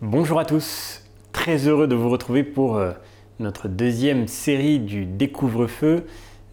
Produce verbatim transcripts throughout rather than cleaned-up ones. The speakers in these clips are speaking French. Bonjour à tous, très heureux de vous retrouver pour euh, notre deuxième série du Découvre-feu,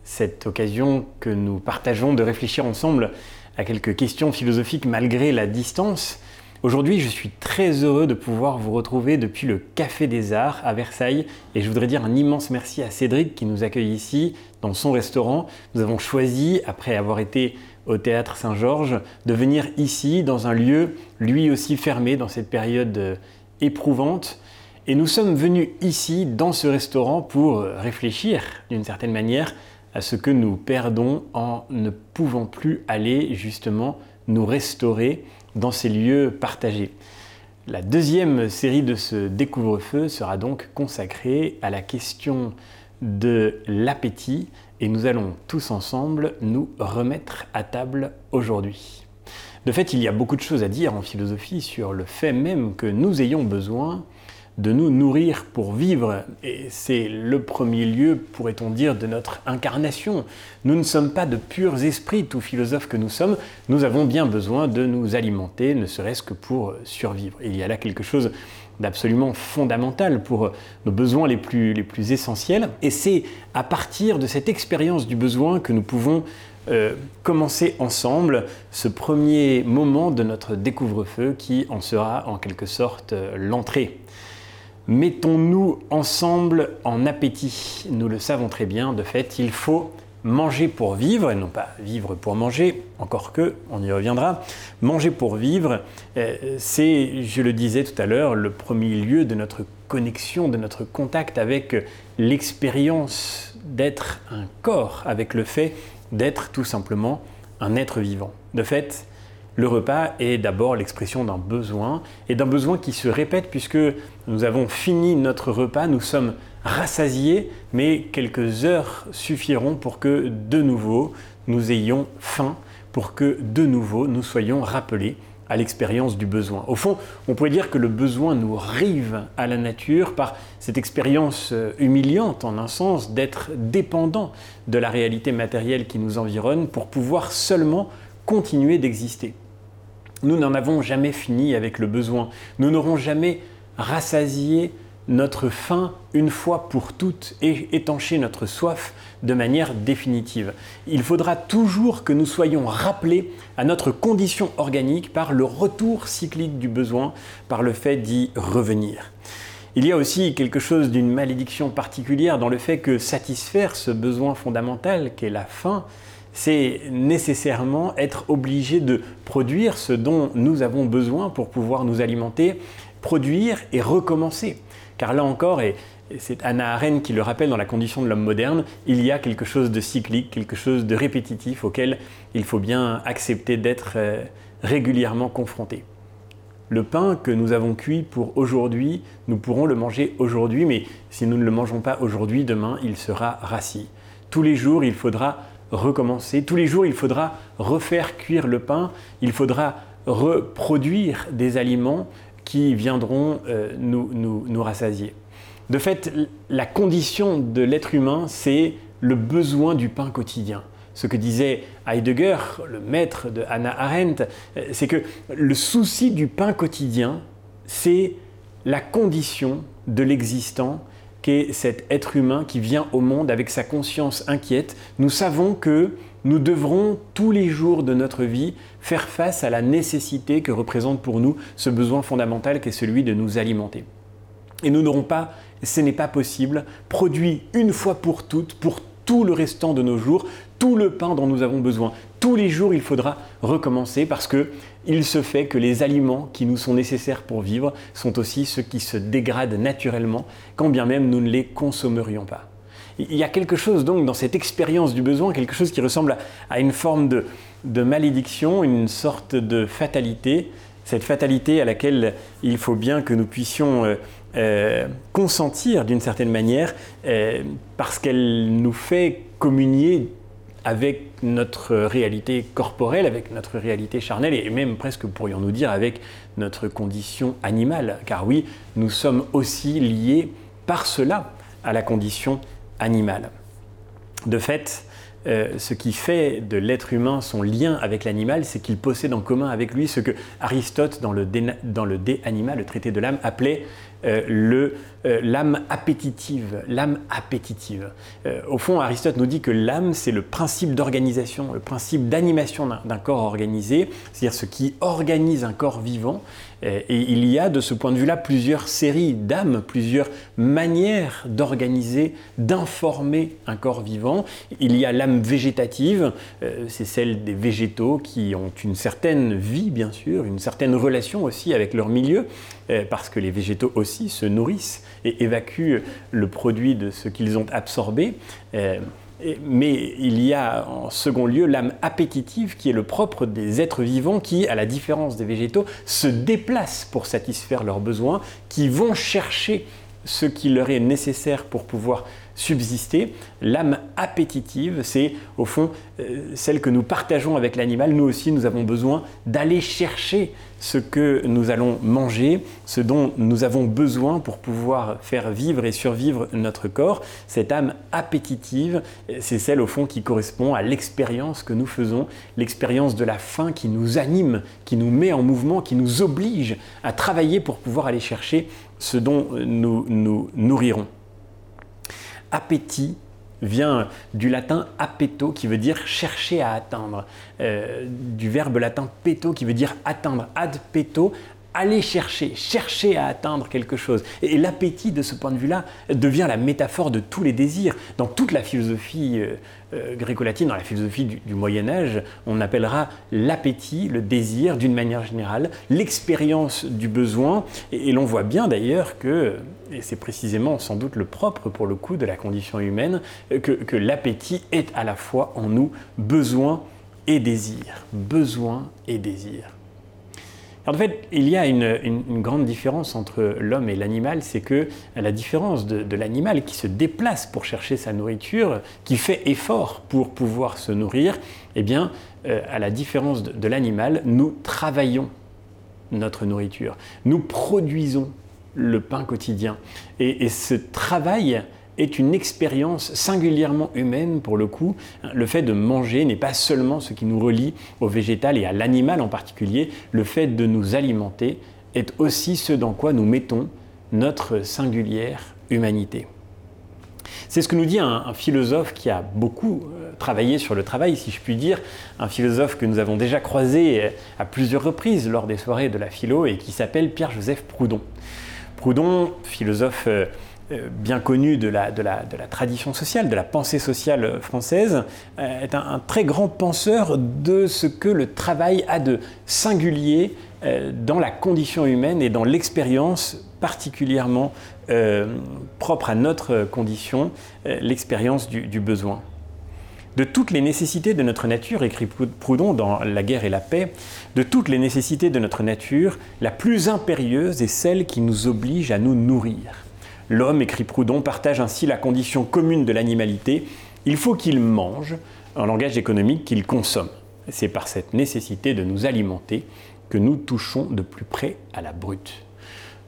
cette occasion que nous partageons de réfléchir ensemble à quelques questions philosophiques malgré la distance. Aujourd'hui, je suis très heureux de pouvoir vous retrouver depuis le Café des Arts à Versailles et je voudrais dire un immense merci à Cédric qui nous accueille ici dans son restaurant. Nous avons choisi, après avoir été au Théâtre Saint-Georges, de venir ici dans un lieu lui aussi fermé dans cette période euh, éprouvante. Et nous sommes venus ici dans ce restaurant pour réfléchir d'une certaine manière à ce que nous perdons en ne pouvant plus aller justement nous restaurer dans ces lieux partagés. La deuxième série de ce Découvre-feu sera donc consacrée à la question de l'appétit et nous allons tous ensemble nous remettre à table aujourd'hui. De fait, il y a beaucoup de choses à dire en philosophie sur le fait même que nous ayons besoin de nous nourrir pour vivre. Et c'est le premier lieu, pourrait-on dire, de notre incarnation. Nous ne sommes pas de purs esprits, tout philosophe que nous sommes. Nous avons bien besoin de nous alimenter, ne serait-ce que pour survivre. Il y a là quelque chose d'absolument fondamental pour nos besoins les plus, les plus essentiels. Et c'est à partir de cette expérience du besoin que nous pouvons Euh, commencer ensemble ce premier moment de notre découvre-feu qui en sera en quelque sorte euh, l'entrée. Mettons-nous ensemble en appétit. Nous le savons très bien, de fait, il faut manger pour vivre, et non pas vivre pour manger, encore que, on y reviendra. Manger pour vivre, euh, c'est, je le disais tout à l'heure, le premier lieu de notre connexion, de notre contact avec l'expérience d'être un corps, avec le fait d'être tout simplement un être vivant. De fait, le repas est d'abord l'expression d'un besoin, et d'un besoin qui se répète puisque nous avons fini notre repas, nous sommes rassasiés, mais quelques heures suffiront pour que de nouveau nous ayons faim, pour que de nouveau nous soyons rappelés à l'expérience du besoin. Au fond, on pourrait dire que le besoin nous rive à la nature par cette expérience humiliante, en un sens, d'être dépendant de la réalité matérielle qui nous environne pour pouvoir seulement continuer d'exister. Nous n'en avons jamais fini avec le besoin. Nous n'aurons jamais rassasié notre faim une fois pour toutes et étanché notre soif de manière définitive. Il faudra toujours que nous soyons rappelés à notre condition organique par le retour cyclique du besoin, par le fait d'y revenir. Il y a aussi quelque chose d'une malédiction particulière dans le fait que satisfaire ce besoin fondamental qu'est la faim, c'est nécessairement être obligé de produire ce dont nous avons besoin pour pouvoir nous alimenter, produire et recommencer. Car là encore, et c'est Hannah Arendt qui le rappelle dans La condition de l'homme moderne, il y a quelque chose de cyclique, quelque chose de répétitif auquel il faut bien accepter d'être régulièrement confronté. Le pain que nous avons cuit pour aujourd'hui, nous pourrons le manger aujourd'hui, mais si nous ne le mangeons pas aujourd'hui, demain il sera rassis. Tous les jours, il faudra recommencer, tous les jours, il faudra refaire cuire le pain, il faudra reproduire des aliments qui viendront euh, nous, nous, nous rassasier. De fait, la condition de l'être humain, c'est le besoin du pain quotidien. Ce que disait Heidegger, le maître de Hannah Arendt, c'est que le souci du pain quotidien, c'est la condition de l'existant qu'est cet être humain qui vient au monde avec sa conscience inquiète. Nous savons que nous devrons tous les jours de notre vie faire face à la nécessité que représente pour nous ce besoin fondamental qu'est celui de nous alimenter. Et nous n'aurons pas, ce n'est pas possible, produit une fois pour toutes, pour tout le restant de nos jours, tout le pain dont nous avons besoin. Tous les jours, il faudra recommencer parce qu'il se fait que les aliments qui nous sont nécessaires pour vivre sont aussi ceux qui se dégradent naturellement, quand bien même nous ne les consommerions pas. Il y a quelque chose donc dans cette expérience du besoin, quelque chose qui ressemble à une forme de, de malédiction, une sorte de fatalité, cette fatalité à laquelle il faut bien que nous puissions euh, euh, consentir d'une certaine manière, euh, parce qu'elle nous fait communier avec notre réalité corporelle, avec notre réalité charnelle, et même presque pourrions-nous dire avec notre condition animale, car oui, nous sommes aussi liés par cela à la condition animale. De fait, euh, ce qui fait de l'être humain son lien avec l'animal, c'est qu'il possède en commun avec lui ce que Aristote, dans le De anima, le traité de l'âme, appelait euh, le, euh, l'âme appétitive. L'âme appétitive. Euh, au fond, Aristote nous dit que l'âme, c'est le principe d'organisation, le principe d'animation d'un, d'un corps organisé, c'est-à-dire ce qui organise un corps vivant. Et il y a, de ce point de vue-là, plusieurs séries d'âmes, plusieurs manières d'organiser, d'informer un corps vivant. Il y a l'âme végétative, c'est celle des végétaux qui ont une certaine vie, bien sûr, une certaine relation aussi avec leur milieu, parce que les végétaux aussi se nourrissent et évacuent le produit de ce qu'ils ont absorbé. Mais il y a en second lieu l'âme appétitive qui est le propre des êtres vivants qui, à la différence des végétaux, se déplacent pour satisfaire leurs besoins, qui vont chercher ce qui leur est nécessaire pour pouvoir subsister. L'âme appétitive, c'est au fond euh, celle que nous partageons avec l'animal. Nous aussi, nous avons besoin d'aller chercher ce que nous allons manger, ce dont nous avons besoin pour pouvoir faire vivre et survivre notre corps. Cette âme appétitive, c'est celle au fond qui correspond à l'expérience que nous faisons, l'expérience de la faim qui nous anime, qui nous met en mouvement, qui nous oblige à travailler pour pouvoir aller chercher ce dont nous nous nourrirons. Appétit vient du latin appetto qui veut dire chercher à atteindre, euh, du verbe latin petto qui veut dire atteindre, ad petto, aller chercher, chercher à atteindre quelque chose. Et l'appétit, de ce point de vue-là, devient la métaphore de tous les désirs. Dans toute la philosophie euh, euh, gréco-latine, dans la philosophie du, du Moyen-Âge, on appellera l'appétit, le désir, d'une manière générale, l'expérience du besoin. Et, et l'on voit bien d'ailleurs que, et c'est précisément sans doute le propre pour le coup de la condition humaine, que, que l'appétit est à la fois en nous besoin et désir. Besoin et désir. En fait, il y a une, une, une grande différence entre l'homme et l'animal, c'est que la différence de, de l'animal qui se déplace pour chercher sa nourriture, qui fait effort pour pouvoir se nourrir, eh bien, euh, à la différence de, de l'animal, nous travaillons notre nourriture, nous produisons le pain quotidien. Et, et ce travail est une expérience singulièrement humaine pour le coup. Le fait de manger n'est pas seulement ce qui nous relie au végétal et à l'animal en particulier. Le fait de nous alimenter est aussi ce dans quoi nous mettons notre singulière humanité. C'est ce que nous dit un, un philosophe qui a beaucoup euh, travaillé sur le travail, si je puis dire, un philosophe que nous avons déjà croisé à plusieurs reprises lors des soirées de la philo et qui s'appelle Pierre-Joseph Proudhon. Proudhon, philosophe euh, bien connu de la, de, la, de la tradition sociale, de la pensée sociale française, est un, un très grand penseur de ce que le travail a de singulier dans la condition humaine et dans l'expérience particulièrement euh, propre à notre condition, l'expérience du, du besoin. De toutes les nécessités de notre nature, écrit Proudhon dans La guerre et la paix, de toutes les nécessités de notre nature, la plus impérieuse est celle qui nous oblige à nous nourrir. L'homme, écrit Proudhon, partage ainsi la condition commune de l'animalité. Il faut qu'il mange, en langage économique, qu'il consomme. C'est par cette nécessité de nous alimenter que nous touchons de plus près à la brute.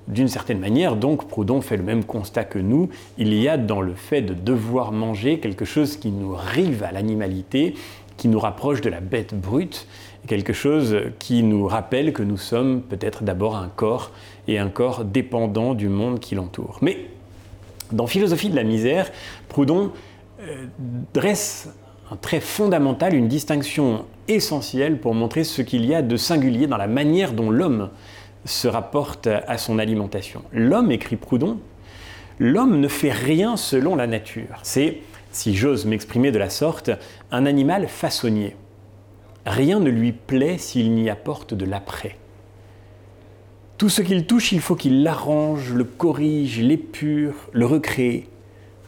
D'une certaine manière, donc, Proudhon fait le même constat que nous. Il y a dans le fait de devoir manger quelque chose qui nous rive à l'animalité, qui nous rapproche de la bête brute, quelque chose qui nous rappelle que nous sommes peut-être d'abord un corps, et un corps dépendant du monde qui l'entoure. Mais dans Philosophie de la misère, Proudhon euh, dresse un trait fondamental, une distinction essentielle pour montrer ce qu'il y a de singulier dans la manière dont l'homme se rapporte à son alimentation. L'homme, écrit Proudhon, l'homme ne fait rien selon la nature. C'est, si j'ose m'exprimer de la sorte, un animal façonnier. Rien ne lui plaît s'il n'y apporte de l'après. Tout ce qu'il touche, il faut qu'il l'arrange, le corrige, l'épure, le recrée.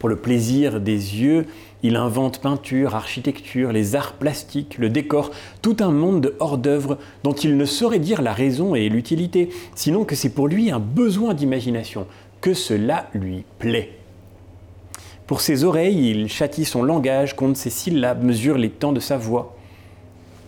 Pour le plaisir des yeux, il invente peinture, architecture, les arts plastiques, le décor, tout un monde de hors-d'œuvre dont il ne saurait dire la raison et l'utilité, sinon que c'est pour lui un besoin d'imagination, que cela lui plaît. Pour ses oreilles, il châtie son langage, compte ses syllabes, mesure les temps de sa voix.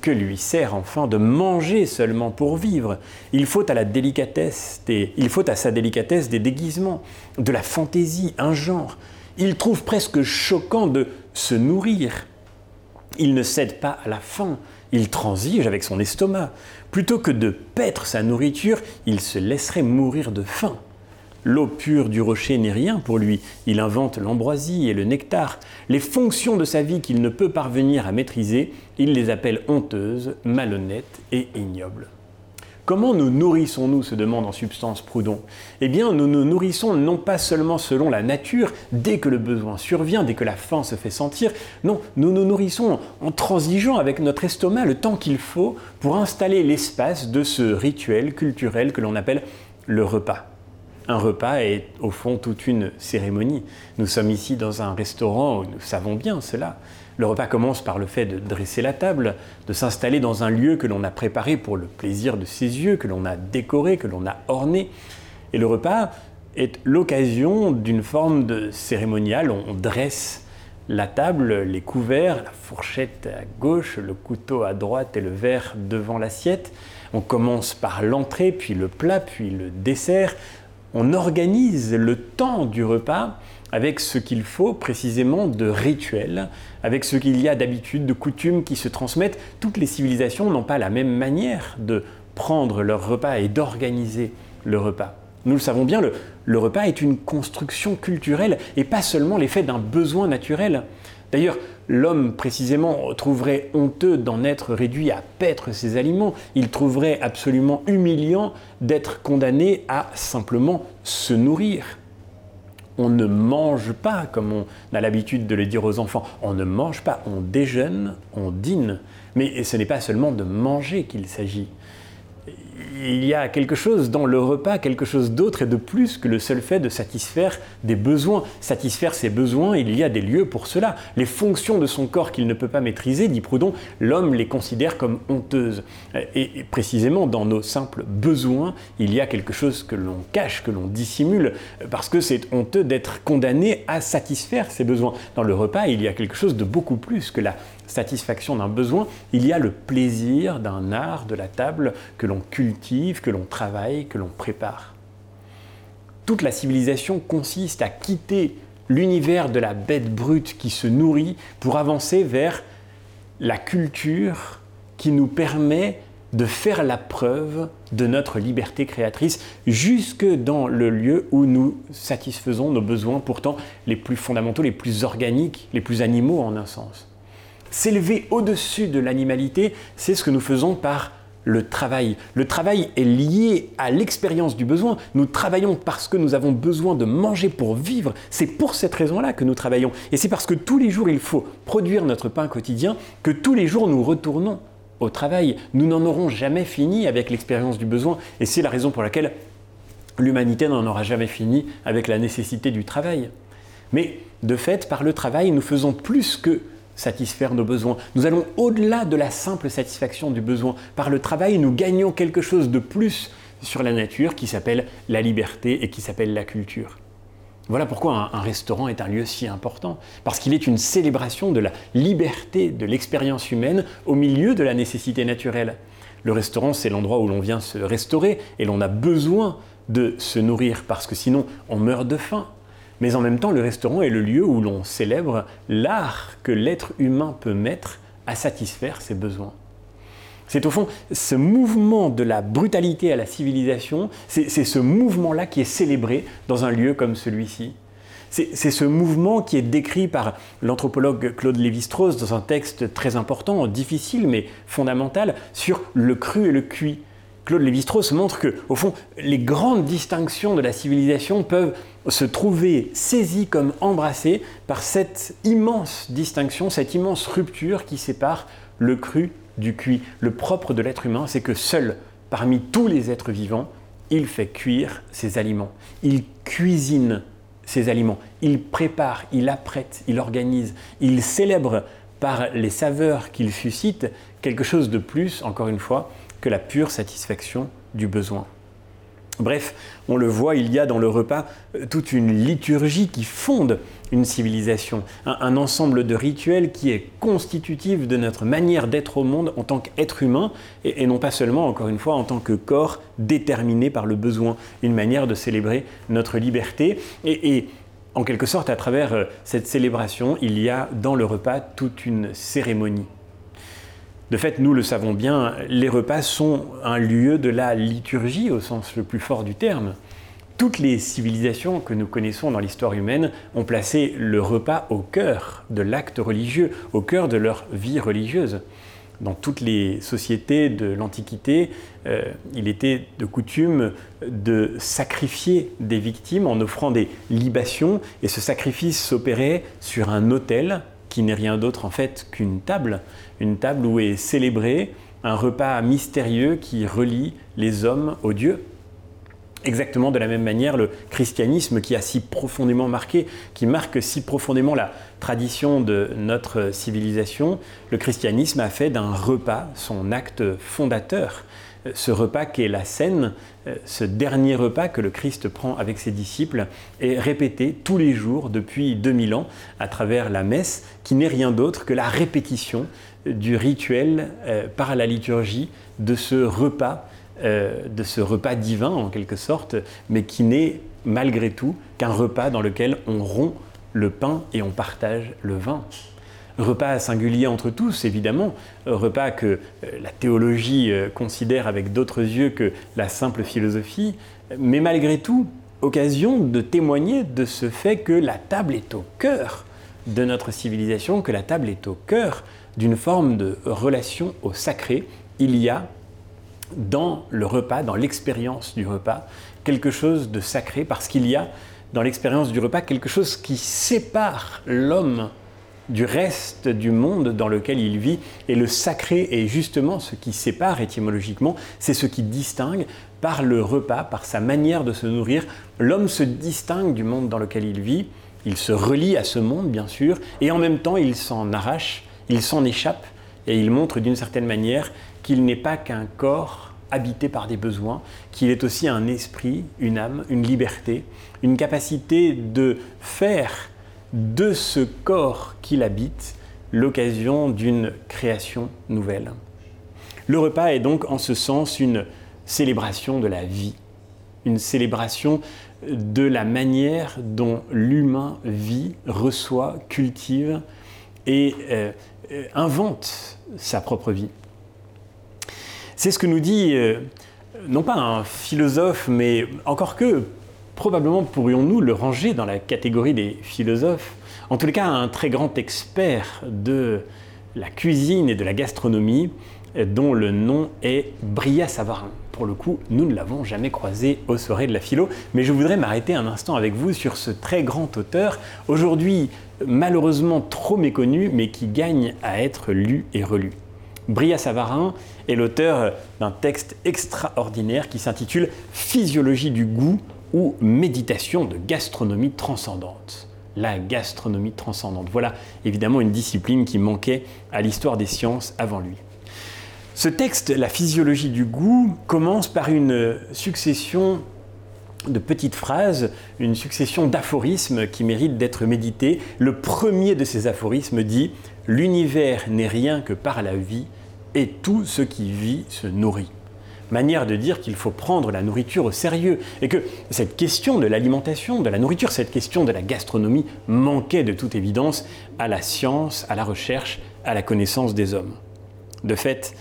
Que lui sert enfin de manger seulement pour vivre? Il faut à la délicatesse des, il faut à sa délicatesse des déguisements, de la fantaisie, un genre. Il trouve presque choquant de se nourrir. Il ne cède pas à la faim, il transige avec son estomac. Plutôt que de paître sa nourriture, il se laisserait mourir de faim. L'eau pure du rocher n'est rien pour lui, il invente l'ambroisie et le nectar. Les fonctions de sa vie qu'il ne peut parvenir à maîtriser, il les appelle honteuses, malhonnêtes et ignobles. Comment nous nourrissons-nous, se demande en substance Proudhon. Eh bien, nous nous nourrissons non pas seulement selon la nature, dès que le besoin survient, dès que la faim se fait sentir, non, nous nous nourrissons en transigeant avec notre estomac le temps qu'il faut pour installer l'espace de ce rituel culturel que l'on appelle le repas. Un repas est au fond toute une cérémonie. Nous sommes ici dans un restaurant où nous savons bien cela. Le repas commence par le fait de dresser la table, de s'installer dans un lieu que l'on a préparé pour le plaisir de ses yeux, que l'on a décoré, que l'on a orné. Et le repas est l'occasion d'une forme de cérémonial. On dresse la table, les couverts, la fourchette à gauche, le couteau à droite et le verre devant l'assiette. On commence par l'entrée, puis le plat, puis le dessert. On organise le temps du repas avec ce qu'il faut précisément de rituel, avec ce qu'il y a d'habitude, de coutumes qui se transmettent. Toutes les civilisations n'ont pas la même manière de prendre leur repas et d'organiser le repas. Nous le savons bien, le, le repas est une construction culturelle et pas seulement l'effet d'un besoin naturel. D'ailleurs, l'homme précisément trouverait honteux d'en être réduit à paître ses aliments. Il trouverait absolument humiliant d'être condamné à simplement se nourrir. On ne mange pas, comme on a l'habitude de le dire aux enfants. On ne mange pas, on déjeune, on dîne. Mais ce n'est pas seulement de manger qu'il s'agit. Il y a quelque chose dans le repas, quelque chose d'autre et de plus que le seul fait de satisfaire des besoins. Satisfaire ses besoins, il y a des lieux pour cela. Les fonctions de son corps qu'il ne peut pas maîtriser, dit Proudhon, l'homme les considère comme honteuses. Et précisément dans nos simples besoins, il y a quelque chose que l'on cache, que l'on dissimule, parce que c'est honteux d'être condamné à satisfaire ses besoins. Dans le repas, il y a quelque chose de beaucoup plus que la satisfaction d'un besoin, il y a le plaisir d'un art de la table que l'on cultive, que l'on travaille, que l'on prépare. Toute la civilisation consiste à quitter l'univers de la bête brute qui se nourrit pour avancer vers la culture qui nous permet de faire la preuve de notre liberté créatrice jusque dans le lieu où nous satisfaisons nos besoins pourtant les plus fondamentaux, les plus organiques, les plus animaux en un sens. S'élever au-dessus de l'animalité, c'est ce que nous faisons par le travail. Le travail est lié à l'expérience du besoin. Nous travaillons parce que nous avons besoin de manger pour vivre. C'est pour cette raison-là que nous travaillons. Et c'est parce que tous les jours, il faut produire notre pain quotidien que tous les jours, nous retournons au travail. Nous n'en aurons jamais fini avec l'expérience du besoin. Et c'est la raison pour laquelle l'humanité n'en aura jamais fini avec la nécessité du travail. Mais de fait, par le travail, nous faisons plus que satisfaire nos besoins. Nous allons au-delà de la simple satisfaction du besoin. Par le travail, nous gagnons quelque chose de plus sur la nature qui s'appelle la liberté et qui s'appelle la culture. Voilà pourquoi un, un restaurant est un lieu si important, parce qu'il est une célébration de la liberté, de l'expérience humaine au milieu de la nécessité naturelle. Le restaurant, c'est l'endroit où l'on vient se restaurer et l'on a besoin de se nourrir parce que sinon on meurt de faim. Mais en même temps, le restaurant est le lieu où l'on célèbre l'art que l'être humain peut mettre à satisfaire ses besoins. C'est au fond ce mouvement de la brutalité à la civilisation, c'est, c'est ce mouvement-là qui est célébré dans un lieu comme celui-ci. C'est, c'est ce mouvement qui est décrit par l'anthropologue Claude Lévi-Strauss dans un texte très important, difficile mais fondamental, sur le cru et le cuit. Claude Lévi-Strauss montre que, au fond, les grandes distinctions de la civilisation peuvent se trouver saisies comme embrassées par cette immense distinction, cette immense rupture qui sépare le cru du cuit. Le propre de l'être humain, c'est que seul, parmi tous les êtres vivants, il fait cuire ses aliments. Il cuisine ses aliments. Il prépare, il apprête, il organise, il célèbre par les saveurs qu'il suscite quelque chose de plus, encore une fois, que la pure satisfaction du besoin. Bref, on le voit, il y a dans le repas toute une liturgie qui fonde une civilisation, un, un ensemble de rituels qui est constitutif de notre manière d'être au monde en tant qu'être humain, et, et non pas seulement, encore une fois, en tant que corps déterminé par le besoin, une manière de célébrer notre liberté. Et, et En quelque sorte, à travers cette célébration, il y a dans le repas toute une cérémonie. De fait, nous le savons bien, les repas sont un lieu de la liturgie au sens le plus fort du terme. Toutes les civilisations que nous connaissons dans l'histoire humaine ont placé le repas au cœur de l'acte religieux, au cœur de leur vie religieuse. Dans toutes les sociétés de l'Antiquité, euh, il était de coutume de sacrifier des victimes en offrant des libations, et ce sacrifice s'opérait sur un autel qui n'est rien d'autre en fait qu'une table, une table où est célébré un repas mystérieux qui relie les hommes aux dieux. Exactement de la même manière, le christianisme qui a si profondément marqué, qui marque si profondément la tradition de notre civilisation, le christianisme a fait d'un repas son acte fondateur. Ce repas qu'est la scène, ce dernier repas que le Christ prend avec ses disciples, est répété tous les jours depuis deux mille ans à travers la messe, qui n'est rien d'autre que la répétition du rituel euh, par la liturgie de ce repas Euh, de ce repas divin en quelque sorte, mais qui n'est malgré tout qu'un repas dans lequel on rompt le pain et on partage le vin. Repas singulier entre tous, évidemment, repas que euh, la théologie euh, considère avec d'autres yeux que la simple philosophie, mais malgré tout, occasion de témoigner de ce fait que la table est au cœur de notre civilisation, que la table est au cœur d'une forme de relation au sacré. Il y a dans le repas, dans l'expérience du repas, quelque chose de sacré, parce qu'il y a dans l'expérience du repas quelque chose qui sépare l'homme du reste du monde dans lequel il vit. Et le sacré est justement ce qui sépare étymologiquement, c'est ce qui distingue par le repas, par sa manière de se nourrir. L'homme se distingue du monde dans lequel il vit, il se relie à ce monde bien sûr, et en même temps il s'en arrache, il s'en échappe, et il montre d'une certaine manière qu'il n'est pas qu'un corps habité par des besoins, qu'il est aussi un esprit, une âme, une liberté, une capacité de faire de ce corps qu'il habite l'occasion d'une création nouvelle. Le repas est donc en ce sens une célébration de la vie, une célébration de la manière dont l'humain vit, reçoit, cultive et euh, euh, invente sa propre vie. C'est ce que nous dit, euh, non pas un philosophe, mais encore que, probablement pourrions-nous le ranger dans la catégorie des philosophes, en tous les cas un très grand expert de la cuisine et de la gastronomie, dont le nom est Brillat-Savarin. Pour le coup, nous ne l'avons jamais croisé aux soirées de la philo, mais je voudrais m'arrêter un instant avec vous sur ce très grand auteur, aujourd'hui malheureusement trop méconnu, mais qui gagne à être lu et relu. Brillat-Savarin est l'auteur d'un texte extraordinaire qui s'intitule « Physiologie du goût » ou « Méditation de gastronomie transcendante ». La gastronomie transcendante, voilà évidemment une discipline qui manquait à l'histoire des sciences avant lui. Ce texte, « La physiologie du goût », commence par une succession de petites phrases, une succession d'aphorismes qui méritent d'être médités. Le premier de ces aphorismes dit « L'univers n'est rien que par la vie, et tout ce qui vit se nourrit ». Manière de dire qu'il faut prendre la nourriture au sérieux, et que cette question de l'alimentation, de la nourriture, cette question de la gastronomie manquait de toute évidence à la science, à la recherche, à la connaissance des hommes. De fait,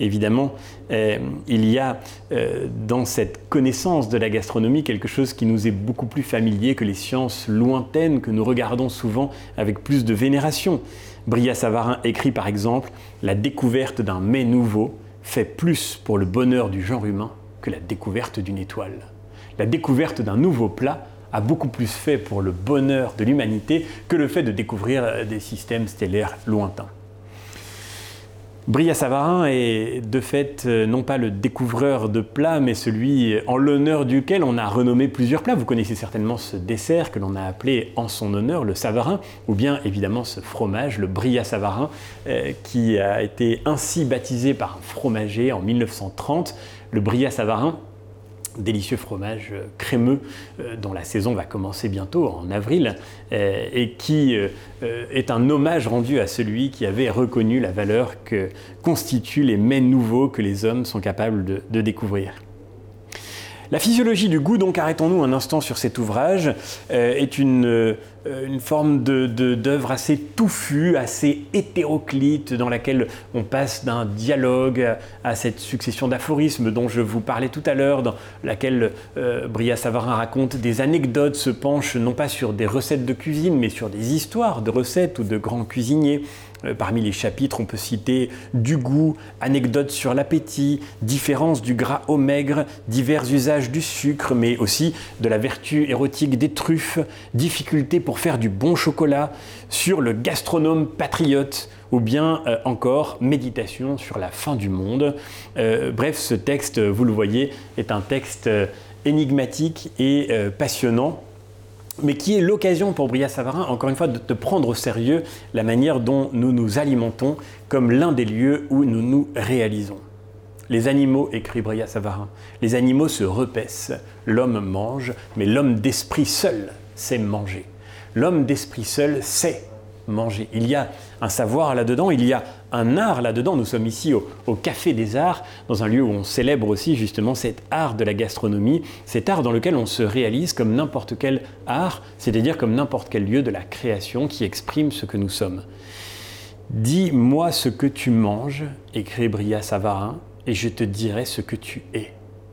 évidemment, euh, il y a euh, dans cette connaissance de la gastronomie quelque chose qui nous est beaucoup plus familier que les sciences lointaines que nous regardons souvent avec plus de vénération. Brillat-Savarin écrit par exemple « La découverte d'un mets nouveau fait plus pour le bonheur du genre humain que la découverte d'une étoile. La découverte d'un nouveau plat a beaucoup plus fait pour le bonheur de l'humanité que le fait de découvrir des systèmes stellaires lointains. » Brillat-Savarin est de fait non pas le découvreur de plats, mais celui en l'honneur duquel on a renommé plusieurs plats. Vous connaissez certainement ce dessert que l'on a appelé en son honneur le Savarin, ou bien évidemment ce fromage, le Brillat-Savarin, euh, qui a été ainsi baptisé par un fromager en mille neuf cent trente, le Brillat-Savarin. Délicieux fromage crémeux euh, dont la saison va commencer bientôt en avril euh, et qui euh, est un hommage rendu à celui qui avait reconnu la valeur que constituent les mets nouveaux que les hommes sont capables de, de découvrir. La physiologie du goût, donc arrêtons-nous un instant sur cet ouvrage, euh, est une, euh, une forme de, de, d'œuvre assez touffue, assez hétéroclite, dans laquelle on passe d'un dialogue à, à cette succession d'aphorismes dont je vous parlais tout à l'heure, dans laquelle euh, Brillat-Savarin raconte des anecdotes, se penche non pas sur des recettes de cuisine, mais sur des histoires de recettes ou de grands cuisiniers. Parmi les chapitres, on peut citer du goût, anecdotes sur l'appétit, différence du gras au maigre, divers usages du sucre, mais aussi de la vertu érotique des truffes, difficulté pour faire du bon chocolat, sur le gastronome patriote, ou bien euh, encore méditation sur la fin du monde. Euh, bref, ce texte, vous le voyez, est un texte euh, énigmatique et euh, passionnant, mais qui est l'occasion pour Brillat-Savarin, encore une fois, de, de prendre au sérieux la manière dont nous nous alimentons comme l'un des lieux où nous nous réalisons. Les animaux, écrit Brillat-Savarin, les animaux se repaissent, l'homme mange, mais l'homme d'esprit seul sait manger. L'homme d'esprit seul sait manger. Il y a un savoir là-dedans, il y a un art là-dedans. Nous sommes ici au, au Café des Arts, dans un lieu où on célèbre aussi justement cet art de la gastronomie, cet art dans lequel on se réalise comme n'importe quel art, c'est-à-dire comme n'importe quel lieu de la création qui exprime ce que nous sommes. « Dis-moi ce que tu manges », écrit Brillat-Savarin, « et je te dirai ce que tu es. »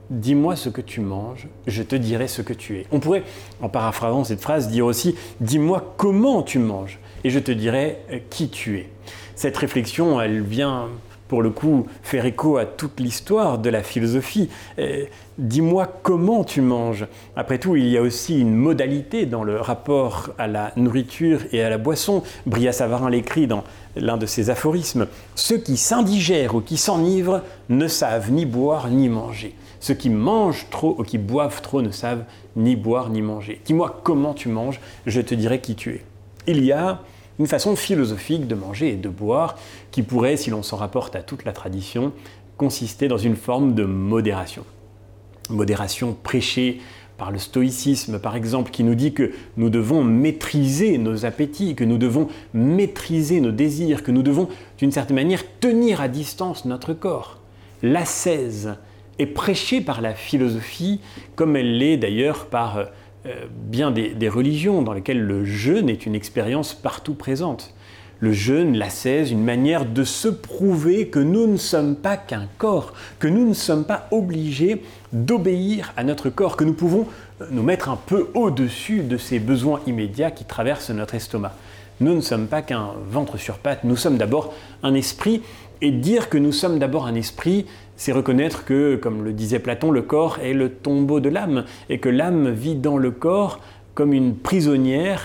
Dis-moi ce que tu manges, je te dirai ce que tu es. On pourrait, en paraphrasant cette phrase, dire aussi « Dis-moi comment tu manges » et je te dirai qui tu es. Cette réflexion, elle vient pour le coup faire écho à toute l'histoire de la philosophie. Eh, dis-moi comment tu manges. Après tout, il y a aussi une modalité dans le rapport à la nourriture et à la boisson. Brillat-Savarin l'écrit dans l'un de ses aphorismes. « Ceux qui s'indigèrent ou qui s'enivrent ne savent ni boire ni manger. Ceux qui mangent trop ou qui boivent trop ne savent ni boire ni manger. Dis-moi comment tu manges, je te dirai qui tu es. » Il y a une façon philosophique de manger et de boire qui pourrait, si l'on s'en rapporte à toute la tradition, consister dans une forme de modération. Modération prêchée par le stoïcisme, par exemple, qui nous dit que nous devons maîtriser nos appétits, que nous devons maîtriser nos désirs, que nous devons, d'une certaine manière, tenir à distance notre corps. L'ascèse est prêchée par la philosophie, comme elle l'est d'ailleurs par euh, bien des, des religions dans lesquelles le jeûne est une expérience partout présente. Le jeûne, l'ascèse, une manière de se prouver que nous ne sommes pas qu'un corps, que nous ne sommes pas obligés d'obéir à notre corps, que nous pouvons nous mettre un peu au-dessus de ces besoins immédiats qui traversent notre estomac. Nous ne sommes pas qu'un ventre sur pattes, nous sommes d'abord un esprit, et dire que nous sommes d'abord un esprit, c'est reconnaître que, comme le disait Platon, le corps est le tombeau de l'âme, et que l'âme vit dans le corps comme une prisonnière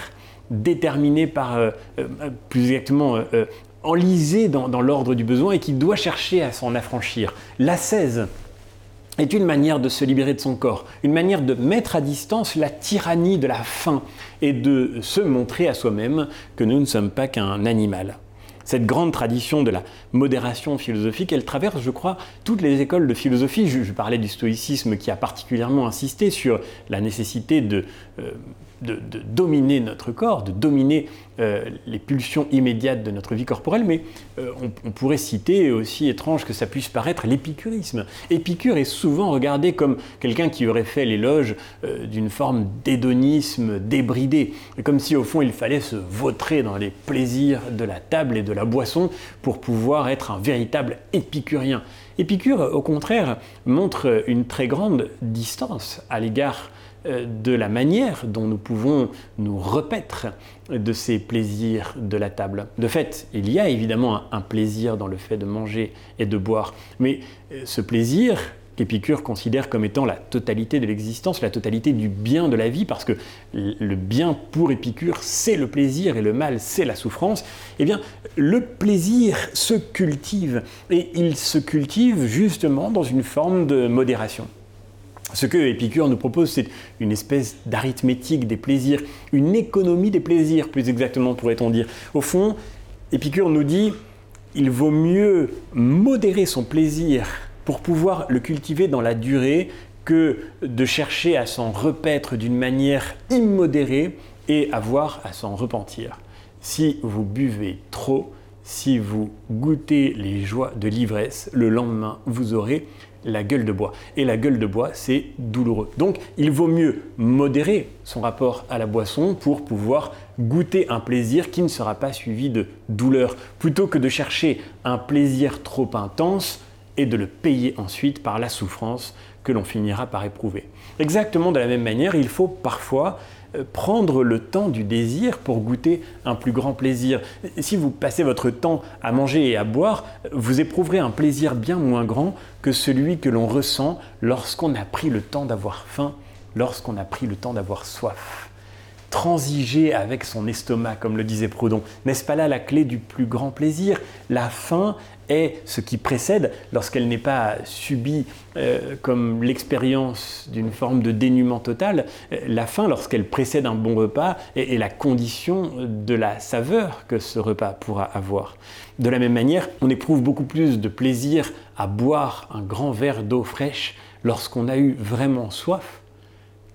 déterminée par, euh, euh, plus exactement, euh, euh, enlisée dans, dans l'ordre du besoin et qui doit chercher à s'en affranchir. L'ascèse est une manière de se libérer de son corps, une manière de mettre à distance la tyrannie de la faim et de se montrer à soi-même que nous ne sommes pas qu'un animal. Cette grande tradition de la modération philosophique, elle traverse, je crois, toutes les écoles de philosophie. Je, je parlais du stoïcisme qui a particulièrement insisté sur la nécessité de, euh, de, de dominer notre corps, de dominer euh, les pulsions immédiates de notre vie corporelle, mais euh, on, on pourrait citer, aussi étrange que ça puisse paraître, l'épicurisme. Épicure est souvent regardé comme quelqu'un qui aurait fait l'éloge euh, d'une forme d'hédonisme débridé, comme si au fond il fallait se vautrer dans les plaisirs de la table et de la la boisson pour pouvoir être un véritable épicurien. Épicure, au contraire, montre une très grande distance à l'égard de la manière dont nous pouvons nous repaître de ces plaisirs de la table. De fait, il y a évidemment un plaisir dans le fait de manger et de boire, mais ce plaisir qu'Épicure considère comme étant la totalité de l'existence, la totalité du bien de la vie, parce que le bien pour Épicure, c'est le plaisir et le mal, c'est la souffrance. Eh bien, le plaisir se cultive, et il se cultive justement dans une forme de modération. Ce que Épicure nous propose, c'est une espèce d'arithmétique des plaisirs, une économie des plaisirs, plus exactement pourrait-on dire. Au fond, Épicure nous dit il vaut mieux modérer son plaisir pour pouvoir le cultiver dans la durée que de chercher à s'en repaître d'une manière immodérée et avoir à s'en repentir. Si vous buvez trop, si vous goûtez les joies de l'ivresse, le lendemain, vous aurez la gueule de bois. Et la gueule de bois, c'est douloureux. Donc, il vaut mieux modérer son rapport à la boisson pour pouvoir goûter un plaisir qui ne sera pas suivi de douleur, plutôt que de chercher un plaisir trop intense et de le payer ensuite par la souffrance que l'on finira par éprouver. Exactement de la même manière, il faut parfois prendre le temps du désir pour goûter un plus grand plaisir. Si vous passez votre temps à manger et à boire, vous éprouverez un plaisir bien moins grand que celui que l'on ressent lorsqu'on a pris le temps d'avoir faim, lorsqu'on a pris le temps d'avoir soif. Transiger avec son estomac, comme le disait Proudhon, n'est-ce pas là la clé du plus grand plaisir? La faim est ce qui précède, lorsqu'elle n'est pas subie euh, comme l'expérience d'une forme de dénuement total, la faim, lorsqu'elle précède un bon repas, est, est la condition de la saveur que ce repas pourra avoir. De la même manière, on éprouve beaucoup plus de plaisir à boire un grand verre d'eau fraîche lorsqu'on a eu vraiment soif,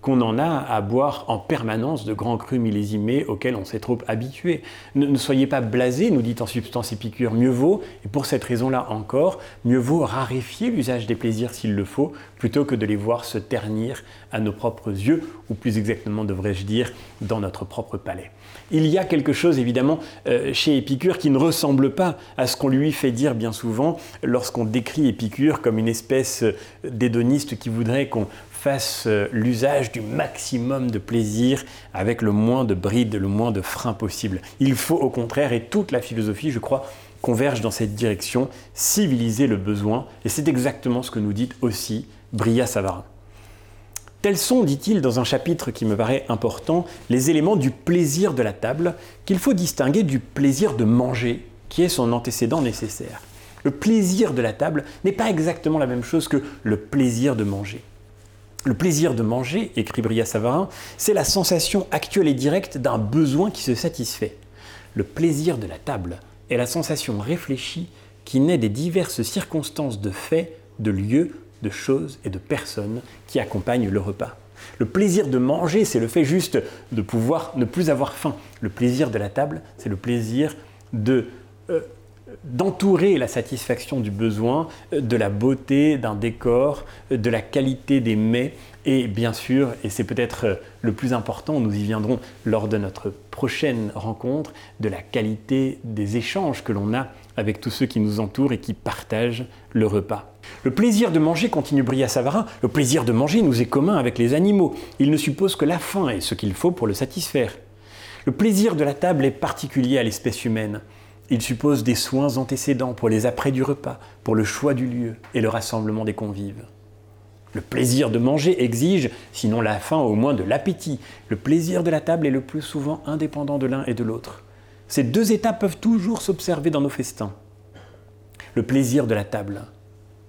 qu'on en a à boire en permanence de grands crus millésimés auxquels on s'est trop habitué. Ne, ne soyez pas blasés, nous dit en substance Épicure, mieux vaut, et pour cette raison-là encore, mieux vaut raréfier l'usage des plaisirs s'il le faut, plutôt que de les voir se ternir à nos propres yeux, ou plus exactement devrais-je dire, dans notre propre palais. Il y a quelque chose évidemment euh, chez Épicure qui ne ressemble pas à ce qu'on lui fait dire bien souvent lorsqu'on décrit Épicure comme une espèce d'hédoniste qui voudrait qu'on fasse l'usage du maximum de plaisir avec le moins de brides, le moins de freins possible. Il faut au contraire, et toute la philosophie, je crois, converge dans cette direction, civiliser le besoin, et c'est exactement ce que nous dit aussi Brillat-Savarin. Tels sont, dit-il dans un chapitre qui me paraît important, les éléments du plaisir de la table qu'il faut distinguer du plaisir de manger, qui est son antécédent nécessaire. Le plaisir de la table n'est pas exactement la même chose que le plaisir de manger. Le plaisir de manger, écrit Brillat-Savarin, c'est la sensation actuelle et directe d'un besoin qui se satisfait. Le plaisir de la table est la sensation réfléchie qui naît des diverses circonstances de faits, de lieux, de choses et de personnes qui accompagnent le repas. Le plaisir de manger, c'est le fait juste de pouvoir ne plus avoir faim. Le plaisir de la table, c'est le plaisir de... Euh, d'entourer la satisfaction du besoin, de la beauté d'un décor, de la qualité des mets et bien sûr, et c'est peut-être le plus important, nous y viendrons lors de notre prochaine rencontre, de la qualité des échanges que l'on a avec tous ceux qui nous entourent et qui partagent le repas. Le plaisir de manger, continue Brillat-Savarin, le plaisir de manger nous est commun avec les animaux. Il ne suppose que la faim et ce qu'il faut pour le satisfaire. Le plaisir de la table est particulier à l'espèce humaine. Il suppose des soins antécédents pour les apprêts du repas, pour le choix du lieu et le rassemblement des convives. Le plaisir de manger exige, sinon la faim, au moins de l'appétit. Le plaisir de la table est le plus souvent indépendant de l'un et de l'autre. Ces deux états peuvent toujours s'observer dans nos festins. Le plaisir de la table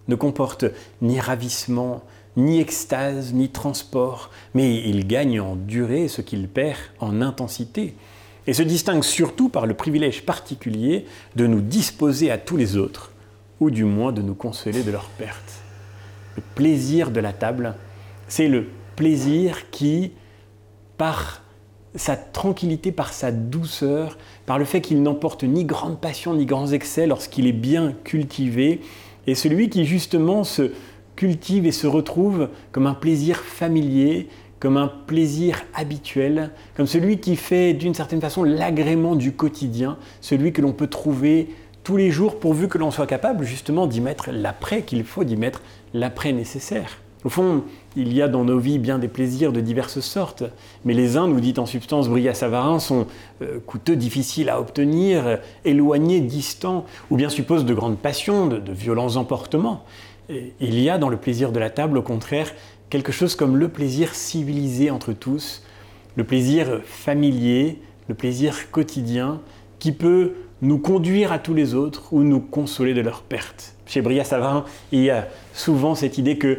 ne comporte ni ravissement, ni extase, ni transport, mais il gagne en durée ce qu'il perd en intensité. Et se distingue surtout par le privilège particulier de nous disposer à tous les autres, ou du moins de nous consoler de leur perte. Le plaisir de la table, c'est le plaisir qui, par sa tranquillité, par sa douceur, par le fait qu'il n'emporte ni grande passion, ni grands excès lorsqu'il est bien cultivé, est celui qui justement se cultive et se retrouve comme un plaisir familier, comme un plaisir habituel, comme celui qui fait d'une certaine façon l'agrément du quotidien, celui que l'on peut trouver tous les jours pourvu que l'on soit capable justement d'y mettre l'après qu'il faut, d'y mettre l'après nécessaire. Au fond, il y a dans nos vies bien des plaisirs de diverses sortes, mais les uns, nous dit en substance Brillat-Savarin, sont euh, coûteux, difficiles à obtenir, euh, éloignés, distants, ou bien supposent de grandes passions, de, de violents emportements. Et il y a dans le plaisir de la table, au contraire, quelque chose comme le plaisir civilisé entre tous, le plaisir familier, le plaisir quotidien, qui peut nous conduire à tous les autres ou nous consoler de leur perte. Chez Brillat-Savarin, il y a souvent cette idée que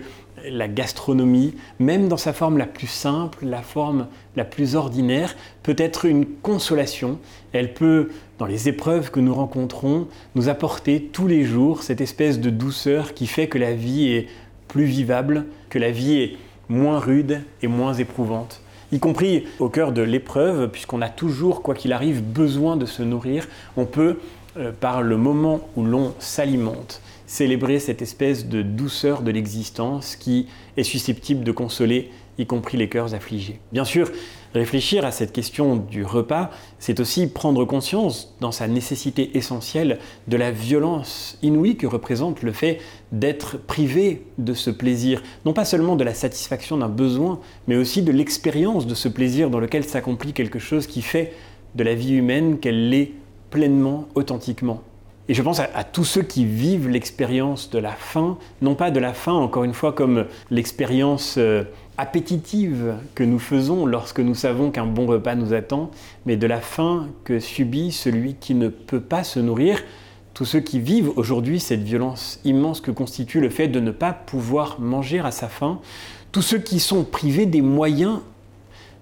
la gastronomie, même dans sa forme la plus simple, la forme la plus ordinaire, peut être une consolation. Elle peut, dans les épreuves que nous rencontrons, nous apporter tous les jours cette espèce de douceur qui fait que la vie est plus vivable, que la vie est moins rude et moins éprouvante, y compris au cœur de l'épreuve, puisqu'on a toujours, quoi qu'il arrive, besoin de se nourrir. On peut euh, par le moment où l'on s'alimente, célébrer cette espèce de douceur de l'existence qui est susceptible de consoler, y compris les cœurs affligés. Bien sûr, réfléchir à cette question du repas, c'est aussi prendre conscience, dans sa nécessité essentielle, de la violence inouïe que représente le fait d'être privé de ce plaisir, non pas seulement de la satisfaction d'un besoin, mais aussi de l'expérience de ce plaisir dans lequel s'accomplit quelque chose qui fait de la vie humaine qu'elle l'est pleinement, authentiquement. Et je pense à, à tous ceux qui vivent l'expérience de la faim, non pas de la faim, encore une fois, comme l'expérience euh, appétitive que nous faisons lorsque nous savons qu'un bon repas nous attend, mais de la faim que subit celui qui ne peut pas se nourrir. Tous ceux qui vivent aujourd'hui cette violence immense que constitue le fait de ne pas pouvoir manger à sa faim, tous ceux qui sont privés des moyens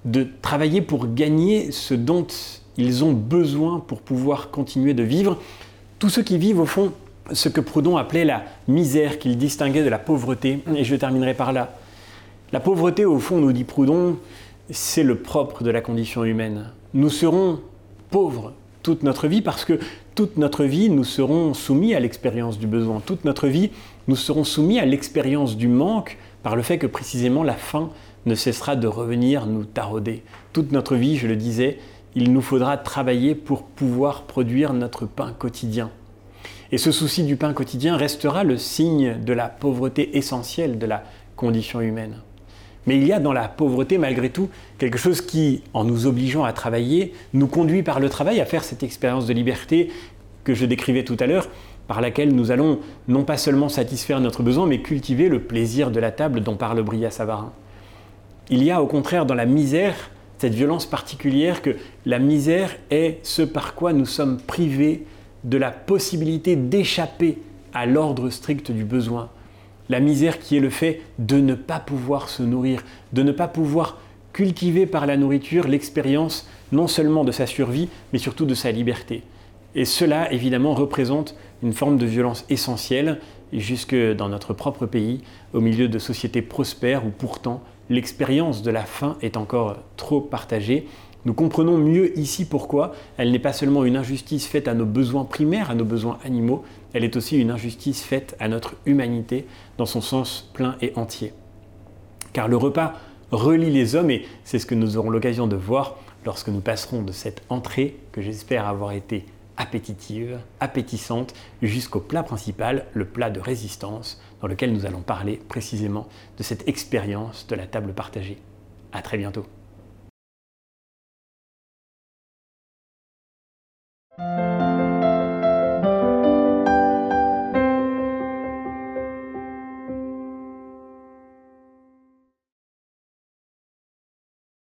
de travailler pour gagner ce dont ils ont besoin pour pouvoir continuer de vivre, tous ceux qui vivent, au fond, ce que Proudhon appelait la misère, qu'il distinguait de la pauvreté. Et je terminerai par là. La pauvreté, au fond, nous dit Proudhon, c'est le propre de la condition humaine. Nous serons pauvres toute notre vie parce que toute notre vie, nous serons soumis à l'expérience du besoin. Toute notre vie, nous serons soumis à l'expérience du manque par le fait que, précisément, la faim ne cessera de revenir nous tarauder. Toute notre vie, je le disais, il nous faudra travailler pour pouvoir produire notre pain quotidien. Et ce souci du pain quotidien restera le signe de la pauvreté essentielle de la condition humaine. Mais il y a dans la pauvreté, malgré tout, quelque chose qui, en nous obligeant à travailler, nous conduit par le travail à faire cette expérience de liberté que je décrivais tout à l'heure, par laquelle nous allons non pas seulement satisfaire notre besoin, mais cultiver le plaisir de la table dont parle Brillat-Savarin. Il y a au contraire dans la misère cette violence particulière que la misère est ce par quoi nous sommes privés de la possibilité d'échapper à l'ordre strict du besoin. La misère qui est le fait de ne pas pouvoir se nourrir, de ne pas pouvoir cultiver par la nourriture l'expérience non seulement de sa survie, mais surtout de sa liberté. Et cela, évidemment, représente une forme de violence essentielle, jusque dans notre propre pays, au milieu de sociétés prospères où pourtant l'expérience de la faim est encore trop partagée. Nous comprenons mieux ici pourquoi elle n'est pas seulement une injustice faite à nos besoins primaires, à nos besoins animaux, elle est aussi une injustice faite à notre humanité dans son sens plein et entier. Car le repas relie les hommes et c'est ce que nous aurons l'occasion de voir lorsque nous passerons de cette entrée, que j'espère avoir été appétitive, appétissante, jusqu'au plat principal, le plat de résistance, dans lequel nous allons parler précisément de cette expérience de la table partagée. À très bientôt.